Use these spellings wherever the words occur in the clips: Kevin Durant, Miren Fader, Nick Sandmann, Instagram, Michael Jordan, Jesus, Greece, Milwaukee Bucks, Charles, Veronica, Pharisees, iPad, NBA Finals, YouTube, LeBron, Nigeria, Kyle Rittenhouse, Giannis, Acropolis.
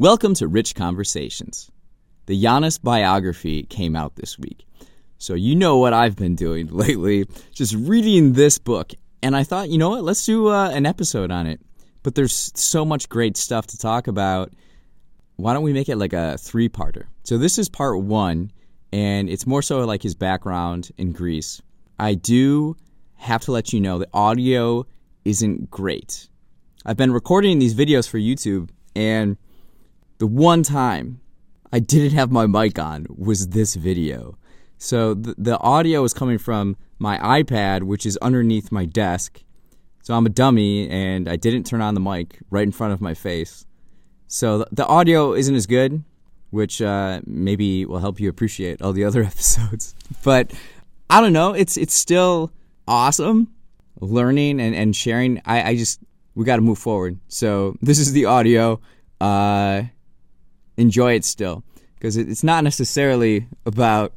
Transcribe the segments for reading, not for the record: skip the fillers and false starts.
Welcome to Rich Conversations. The Giannis biography came out this week. So you know what I've been doing lately, just reading this book. And I thought, you know what, let's do an episode on it. But there's so much great stuff to talk about. Why don't we make it like a three-parter? So this is part one, and it's more so like his background in Greece. I do have to let you know the audio isn't great. I've been recording these videos for YouTube, and the one time I didn't have my mic on was this video. So the audio is coming from my iPad, which is underneath my desk. So I'm a dummy, and I didn't turn on the mic right in front of my face. So the audio isn't as good, which maybe will help you appreciate all the other episodes. But I don't know. It's still awesome learning and sharing. We got to move forward. So this is the audio. Enjoy it still, because it's not necessarily about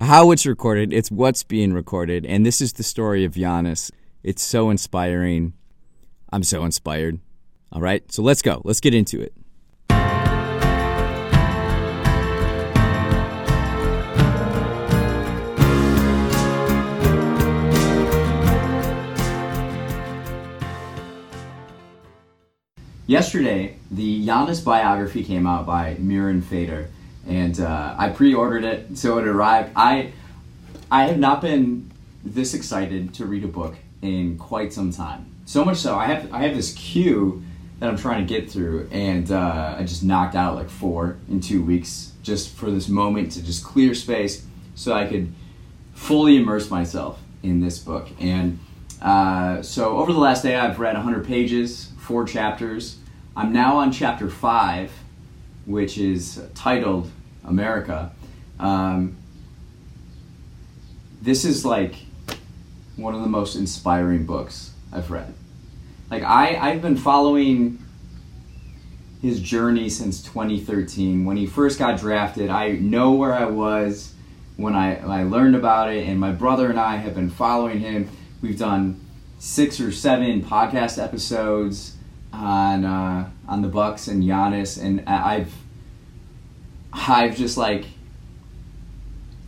how it's recorded. It's what's being recorded. And this is the story of Giannis. It's so inspiring. I'm so inspired. All right, so let's go. Let's get into it. Yesterday, the Giannis biography came out by Miren Fader, and I pre-ordered it, so it arrived. I have not been this excited to read a book in quite some time. So much so, I have this queue that I'm trying to get through, and I just knocked out like four in 2 weeks just for this moment to just clear space so I could fully immerse myself in this book. And so over the last day, I've read 100 pages, 4 chapters. I'm now on chapter 5, which is titled America. This is like one of the most inspiring books I've read. Like I've been following his journey since 2013. When he first got drafted, I know where I was when I learned about it, and my brother and I have been following him. We've done 6 or 7 podcast episodes on the Bucks and Giannis, and I've just like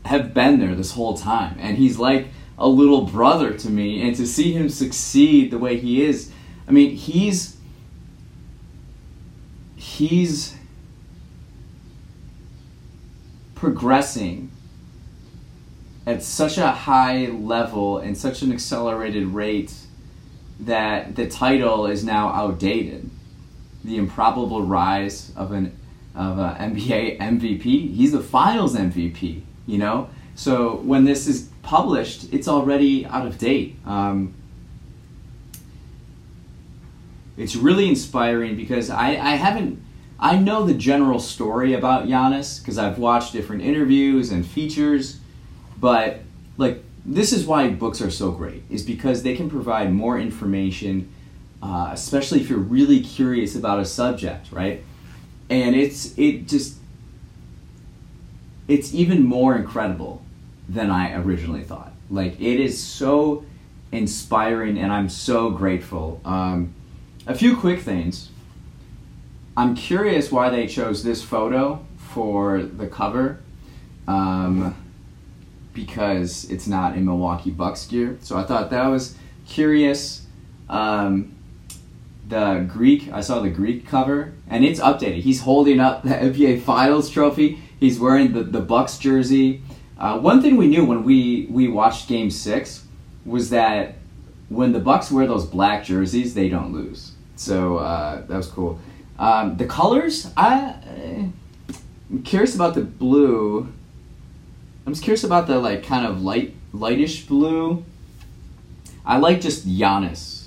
have been there this whole time, and he's like a little brother to me, and to see him succeed the way he is, I mean, he's progressing at such a high level and such an accelerated rate that the title is now outdated. The improbable rise of an NBA MVP. He's the Finals MVP, you know? So when this is published, it's already out of date. It's really inspiring because I know the general story about Giannis because I've watched different interviews and features, but like this is why books are so great, is because they can provide more information, especially if you're really curious about a subject, right? And it's even more incredible than I originally thought. Like it is so inspiring, and I'm so grateful. A few quick things. I'm curious why they chose this photo for the cover, because it's not in Milwaukee Bucks gear. So I thought that was curious. I saw the Greek cover, and it's updated. He's holding up the NBA Finals trophy. He's wearing the Bucks jersey. One thing we knew when we watched Game 6 was that when the Bucks wear those black jerseys, they don't lose. So that was cool. The colors, I'm curious about the blue. I'm just curious about the like kind of lightish blue. I like just Giannis,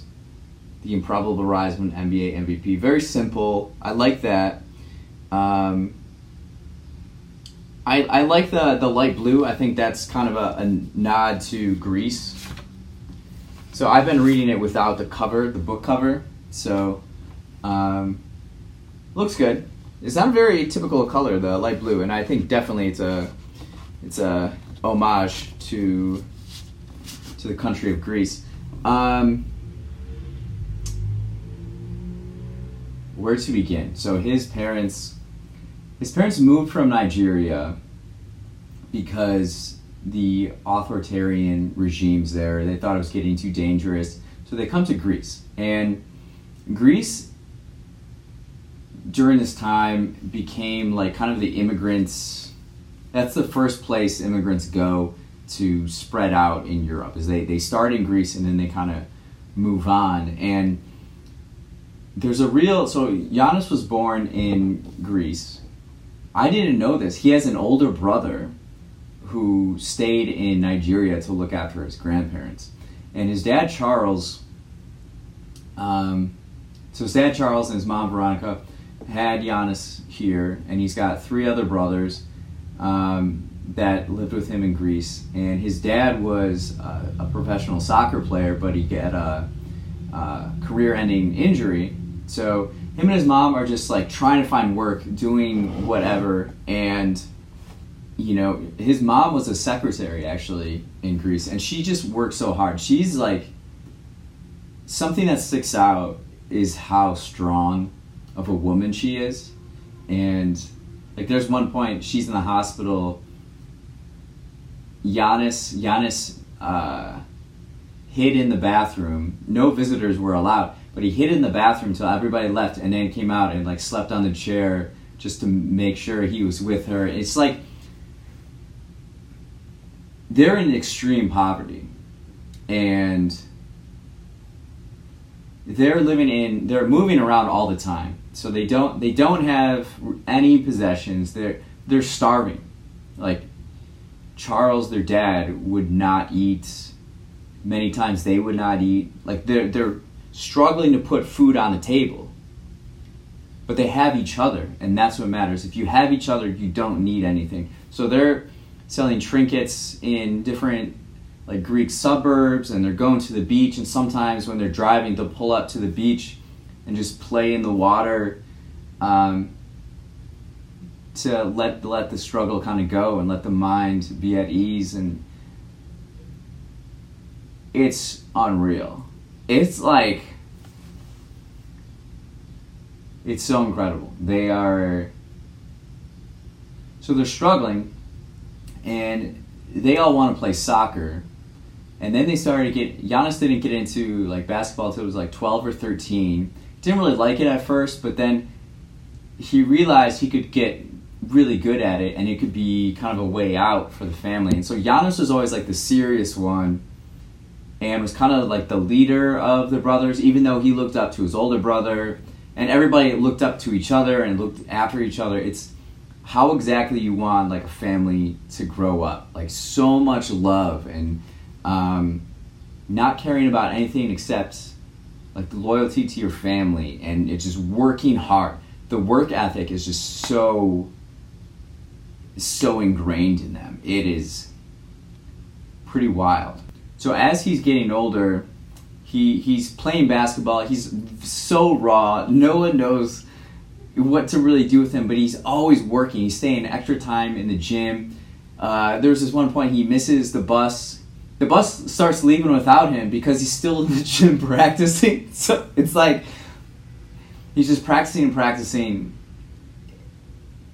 the improbable rise of an NBA MVP. Very simple. I like that. I like the light blue. I think that's kind of a nod to Greece. So I've been reading it without the book cover. So looks good. It's not a very typical color, the light blue, and I think definitely it's a homage to the country of Greece. where to begin? So his parents moved from Nigeria because the authoritarian regimes there, they thought it was getting too dangerous. So they come to Greece. And Greece, during this time, became like kind of the immigrants. That's the first place immigrants go to spread out in Europe, is they start in Greece and then they kind of move on. And there's a real, so Giannis was born in Greece. I didn't know this. He has an older brother who stayed in Nigeria to look after his grandparents. And his dad, Charles, and his mom, Veronica, had Giannis here, and he's got three other brothers that lived with him in Greece. And his dad was a professional soccer player, but he got a career-ending injury. So him and his mom are just like trying to find work, doing whatever. And you know, his mom was a secretary actually in Greece, and she just worked so hard. She's like, something that sticks out is how strong of a woman she is. And like, there's one point, she's in the hospital. Giannis hid in the bathroom. No visitors were allowed, but he hid in the bathroom till everybody left, and then came out and like slept on the chair just to make sure he was with her. It's like, they're in extreme poverty, and they're moving around all the time. So they don't have any possessions. They're starving. Like Charles, their dad, would not eat. Many times they would not eat. Like they're struggling to put food on the table, but they have each other, and that's what matters. If you have each other, you don't need anything. So they're selling trinkets in different like Greek suburbs, and they're going to the beach, and sometimes when they're driving, they'll pull up to the beach and just play in the water to let the struggle kind of go and let the mind be at ease. And it's unreal. It's like, it's so incredible. They're struggling, and they all want to play soccer. And then they started to get, Giannis didn't get into like basketball until it was like 12 or 13. Didn't really like it at first, but then he realized he could get really good at it, and it could be kind of a way out for the family. And so Giannis was always like the serious one, and was kind of like the leader of the brothers, even though he looked up to his older brother, and everybody looked up to each other and looked after each other. It's how exactly you want like a family to grow up, like so much love and not caring about anything except like the loyalty to your family, and it's just working hard. The work ethic is just so ingrained in them. It is pretty wild. So as he's getting older, he's playing basketball. He's so raw. No one knows what to really do with him, but he's always working. He's staying extra time in the gym. There's this one point he misses the bus. The bus starts leaving without him because he's still in the gym practicing. So it's like he's just practicing,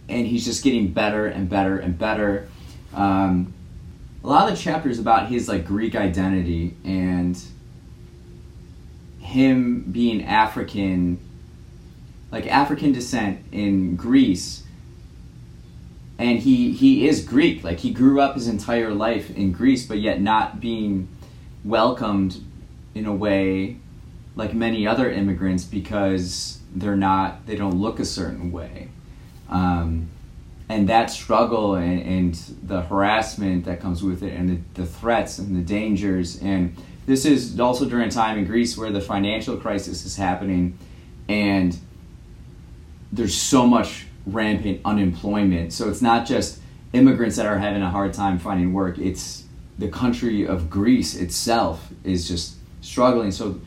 and he's just getting better and better and better. A lot of the chapters about his like Greek identity and him being African descent in Greece, and he is Greek. Like he grew up his entire life in Greece, but yet not being welcomed in a way like many other immigrants because they don't look a certain way. And that struggle and the harassment that comes with it, and the threats and the dangers. And this is also during a time in Greece where the financial crisis is happening, and there's so much rampant unemployment. So it's not just immigrants that are having a hard time finding work. It's the country of Greece itself is just struggling. So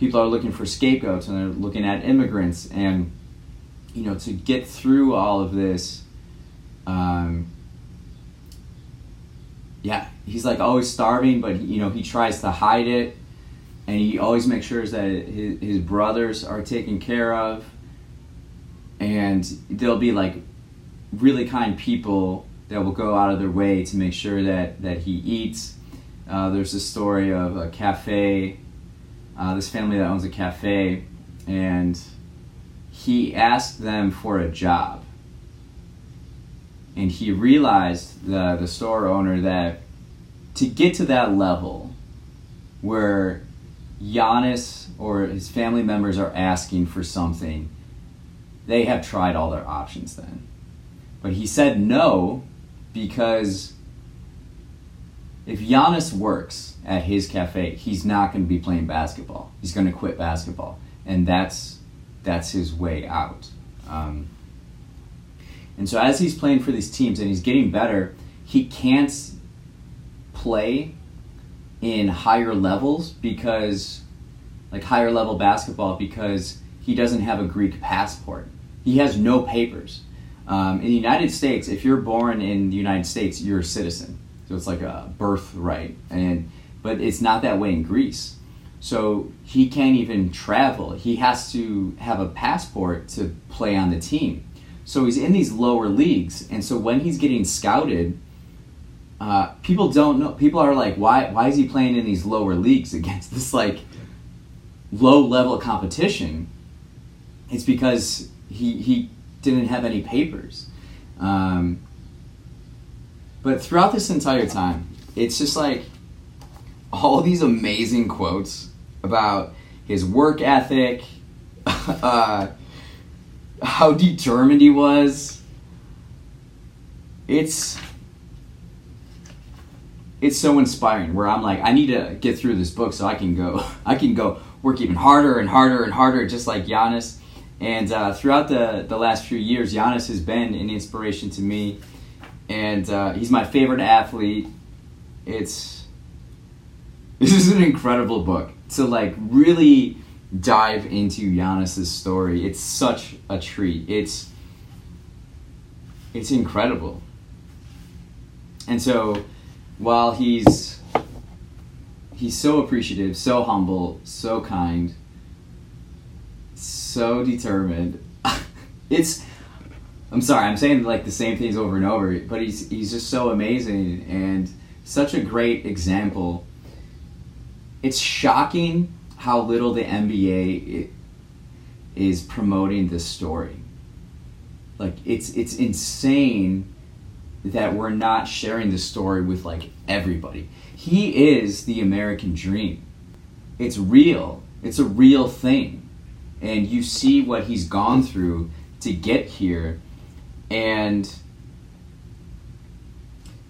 people are looking for scapegoats, and they're looking at immigrants. And, you know, to get through all of this, he's like always starving, but you know, he tries to hide it, and he always makes sure that his brothers are taken care of. and there'll be like really kind people that will go out of their way to make sure that he eats. There's a story of a cafe, this family that owns a cafe, and he asked them for a job. And he realized, the store owner, that to get to that level where Giannis or his family members are asking for something, they have tried all their options then. But he said no, because if Giannis works at his cafe, he's not going to be playing basketball. He's going to quit basketball. And that's his way out. And so as he's playing for these teams and he's getting better, he can't play in higher levels because, like higher level basketball, because he doesn't have a Greek passport. He has no papers. In the United States, if you're born in the United States, you're a citizen. So it's like a birthright. But it's not that way in Greece. So he can't even travel. He has to have a passport to play on the team. So he's in these lower leagues, and so when he's getting scouted, people don't know. People are like, why is he playing in these lower leagues against this like low-level competition? It's because he didn't have any papers. But throughout this entire time, it's just like all these amazing quotes about his work ethic, how determined he was. It's so inspiring, where I'm like, I need to get through this book so I can go work even harder and harder and harder, just like Giannis. And throughout the last few years, Giannis has been an inspiration to me, and he's my favorite athlete. This is an incredible book to like really dive into Giannis's story. It's such a treat. It's incredible. And so while he's so appreciative, so humble, so kind, so determined, I'm sorry, I'm saying like the same things over and over, but he's just so amazing and such a great example. It's shocking how little the NBA is promoting this story. Like it's insane that we're not sharing this story with like everybody. He is the American dream. It's real. It's a real thing. And you see what he's gone through to get here, and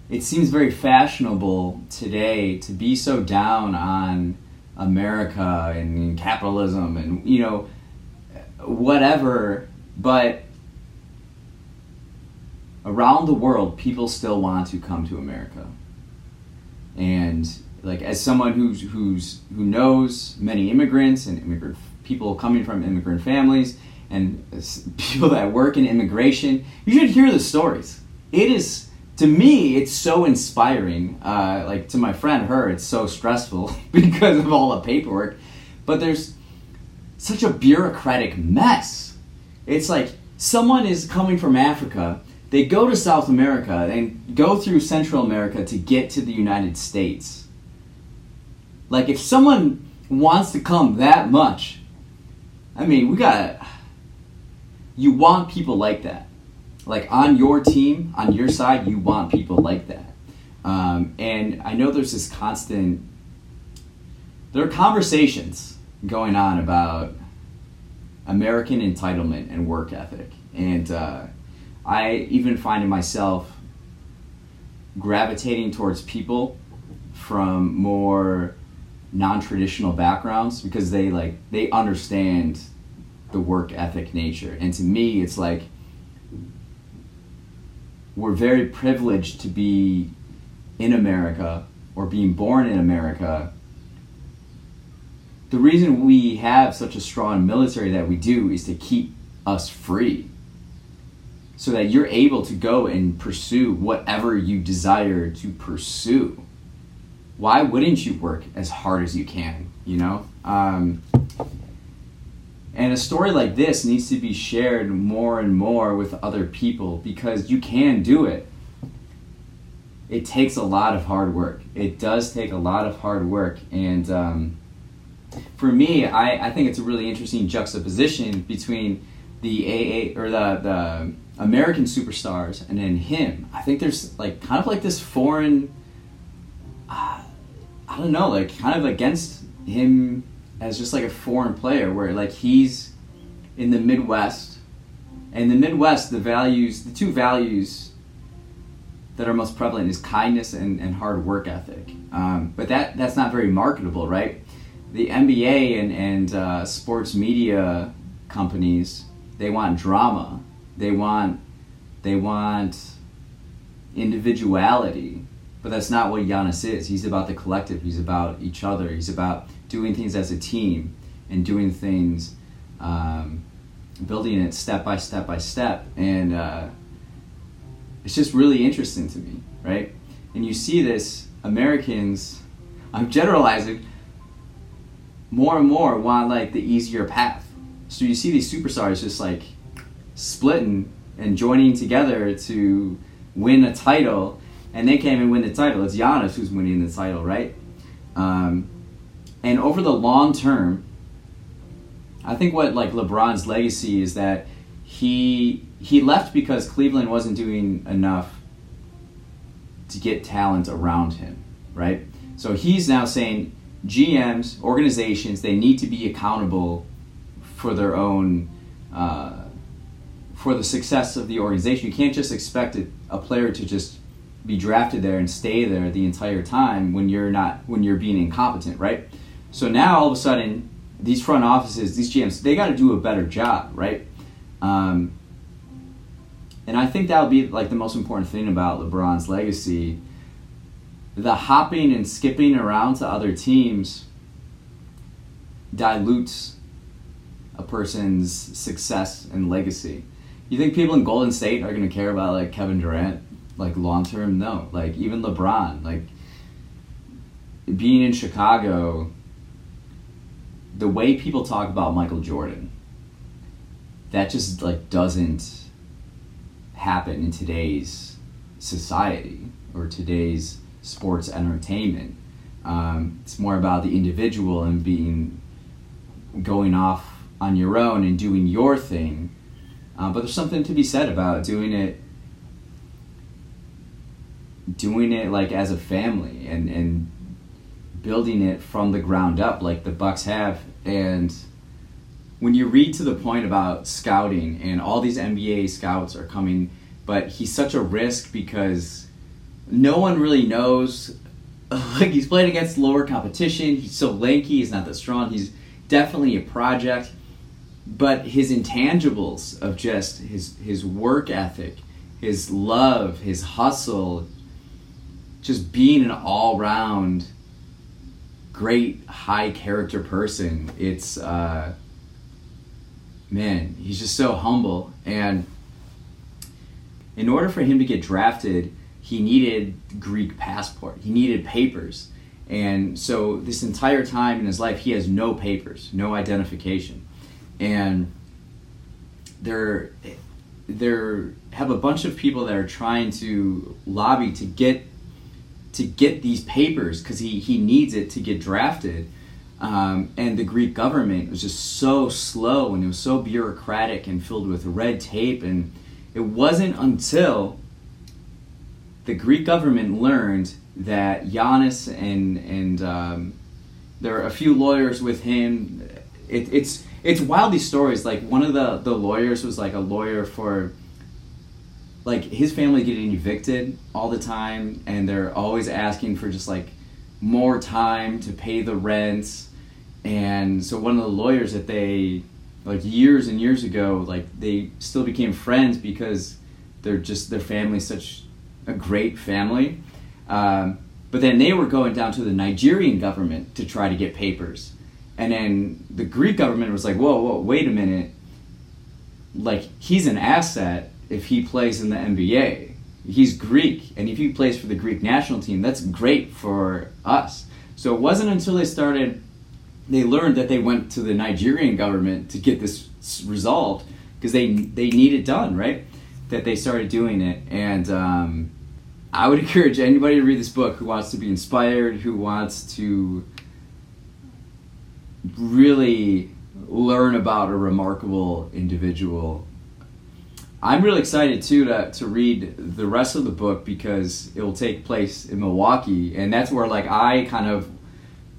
it seems very fashionable today to be so down on America and capitalism and, you know, whatever, but around the world, people still want to come to America. And like, as someone who knows many immigrants and immigrant people coming from immigrant families and people that work in immigration, you should hear the stories. It is, to me, it's so inspiring. Like to my friend, her, it's so stressful because of all the paperwork. But there's such a bureaucratic mess. It's like someone is coming from Africa, they go to South America and go through Central America to get to the United States. Like if someone wants to come that much, I mean, you want people like that. Like on your team, on your side, you want people like that. And I know there's this constant, there are conversations going on about American entitlement and work ethic. And I even find myself gravitating towards people from more non-traditional backgrounds because they understand the work ethic nature. And to me, it's like, we're very privileged to be in America or being born in America. The reason we have such a strong military that we do is to keep us free so that you're able to go and pursue whatever you desire to pursue. Why wouldn't you work as hard as you can, you know? And a story like this needs to be shared more and more with other people, because you can do it. It takes a lot of hard work. It does take a lot of hard work. And for me, I think it's a really interesting juxtaposition between the AA or the American superstars and then him. I think there's like kind of like this foreign, I don't know, like kind of against him as just like a foreign player, where like he's in the Midwest, and the Midwest, the two values that are most prevalent is kindness and hard work ethic. But that's not very marketable, right? The NBA and sports media companies, they want drama. They want individuality, but that's not what Giannis is. He's about the collective. He's about each other. He's about doing things as a team and doing things, building it step by step by step. And it's just really interesting to me, right? And you see this, Americans, I'm generalizing, more and more want like the easier path. So you see these superstars just like splitting and joining together to win a title, and they can't even win the title. It's Giannis who's winning the title, right? And over the long term, I think what like LeBron's legacy is that he left because Cleveland wasn't doing enough to get talent around him, right? So he's now saying GMs, organizations, they need to be accountable for their own, for the success of the organization. You can't just expect a player to just be drafted there and stay there the entire time when you're being incompetent, right? So now all of a sudden, these front offices, these GMs, they got to do a better job, right? And I think that would be like the most important thing about LeBron's legacy. The hopping and skipping around to other teams dilutes a person's success and legacy. You think people in Golden State are going to care about like Kevin Durant like long term? No. Like even LeBron, like being in Chicago, the way people talk about Michael Jordan, that just like doesn't happen in today's society or today's sports entertainment. It's more about the individual and going off on your own and doing your thing. But there's something to be said about doing it like as a family and building it from the ground up like the Bucks have. And when you read to the point about scouting and all these NBA scouts are coming, but he's such a risk because no one really knows. Like he's playing against lower competition. He's so lanky. He's not that strong. He's definitely a project. But his intangibles of just his work ethic, his love, his hustle, just being an all-round great high character person, it's man, he's just so humble. And in order for him to get drafted, he needed Greek passport, he needed papers. And so this entire time in his life, he has no papers, no identification. And there have a bunch of people that are trying to lobby to get these papers because he needs it to get drafted. And the Greek government was just so slow, and it was so bureaucratic and filled with red tape. And it wasn't until the Greek government learned that Giannis and there are a few lawyers with him. It's wild, these stories. Like one of the lawyers was like a lawyer for like his family getting evicted all the time, and they're always asking for just like more time to pay the rents. And so one of the lawyers that they like years and years ago, like they still became friends because they're just their family's such a great family. But then they were going down to the Nigerian government to try to get papers. And then the Greek government was like, whoa, wait a minute. Like, he's an asset if he plays in the NBA. He's Greek, and if he plays for the Greek national team, that's great for us. So it wasn't until they started they learned that they went to the Nigerian government to get this resolved because they need it done, right? That they started doing it. And I would encourage anybody to read this book who wants to be inspired, who wants to really learn about a remarkable individual. I'm really excited too to read the rest of the book because it will take place in Milwaukee, and that's where like I kind of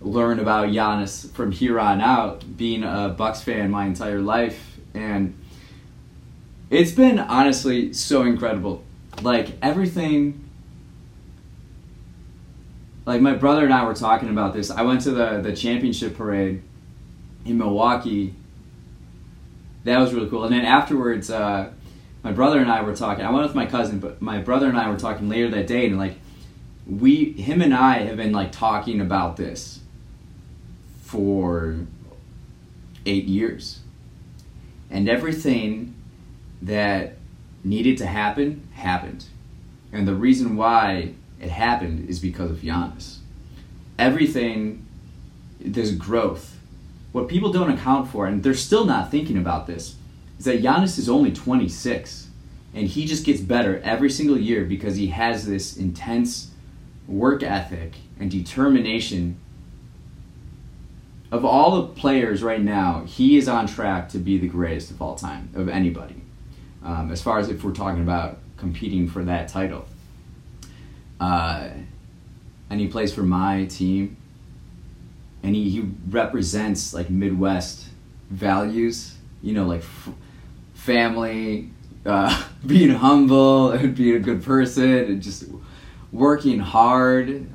learn about Giannis from here on out, being a Bucks fan my entire life. And it's been honestly so incredible. Like everything, like my brother and I were talking about this. I went to the championship parade in Milwaukee. That was really cool. And then afterwards, my brother and I were talking. I went with my cousin, but my brother and I were talking later that day, and like him and I have been like talking about this for 8 years. And everything that needed to happen, happened. And the reason why it happened is because of Giannis. Everything, this growth, what people don't account for, and they're still not thinking about this, is that Giannis is only 26. And he just gets better every single year because he has this intense work ethic and determination. Of all the players right now, he is on track to be the greatest of all time, of anybody. As far as if we're talking about competing for that title. And he plays for my team. And he represents like Midwest values, you know, like family, being humble, and being a good person, and just working hard.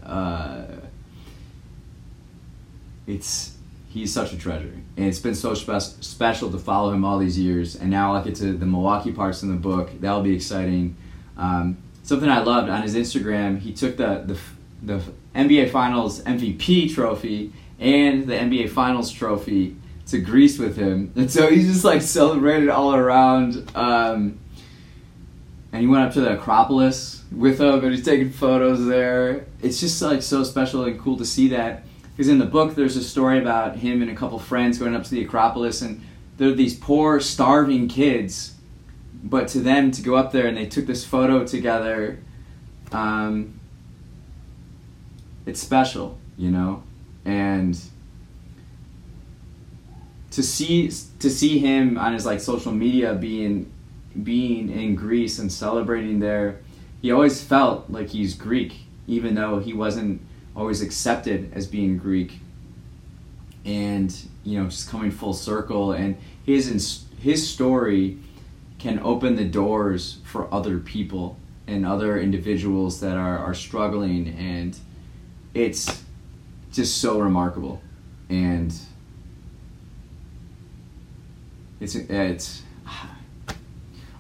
He's such a treasure, and it's been so special to follow him all these years. And now I'll get to the Milwaukee parts in the book. That'll be exciting. Something I loved on his Instagram, he took the NBA Finals MVP trophy and the NBA Finals trophy to Greece with him, and so he's just like celebrated all around. And he went up to the Acropolis with him, and he's taking photos there. It's just like so special and cool to see that. Because in the book, there's a story about him and a couple friends going up to the Acropolis, and they're these poor, starving kids. But to them, to go up there, and they took this photo together, it's special, you know? And to see him on his like social media being in Greece and celebrating there, he always felt like he's Greek, even though he wasn't always accepted as being Greek. And you know, just coming full circle, and his story can open the doors for other people and other individuals that are struggling, and it's just so remarkable. And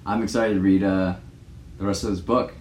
I'm excited to read the rest of this book.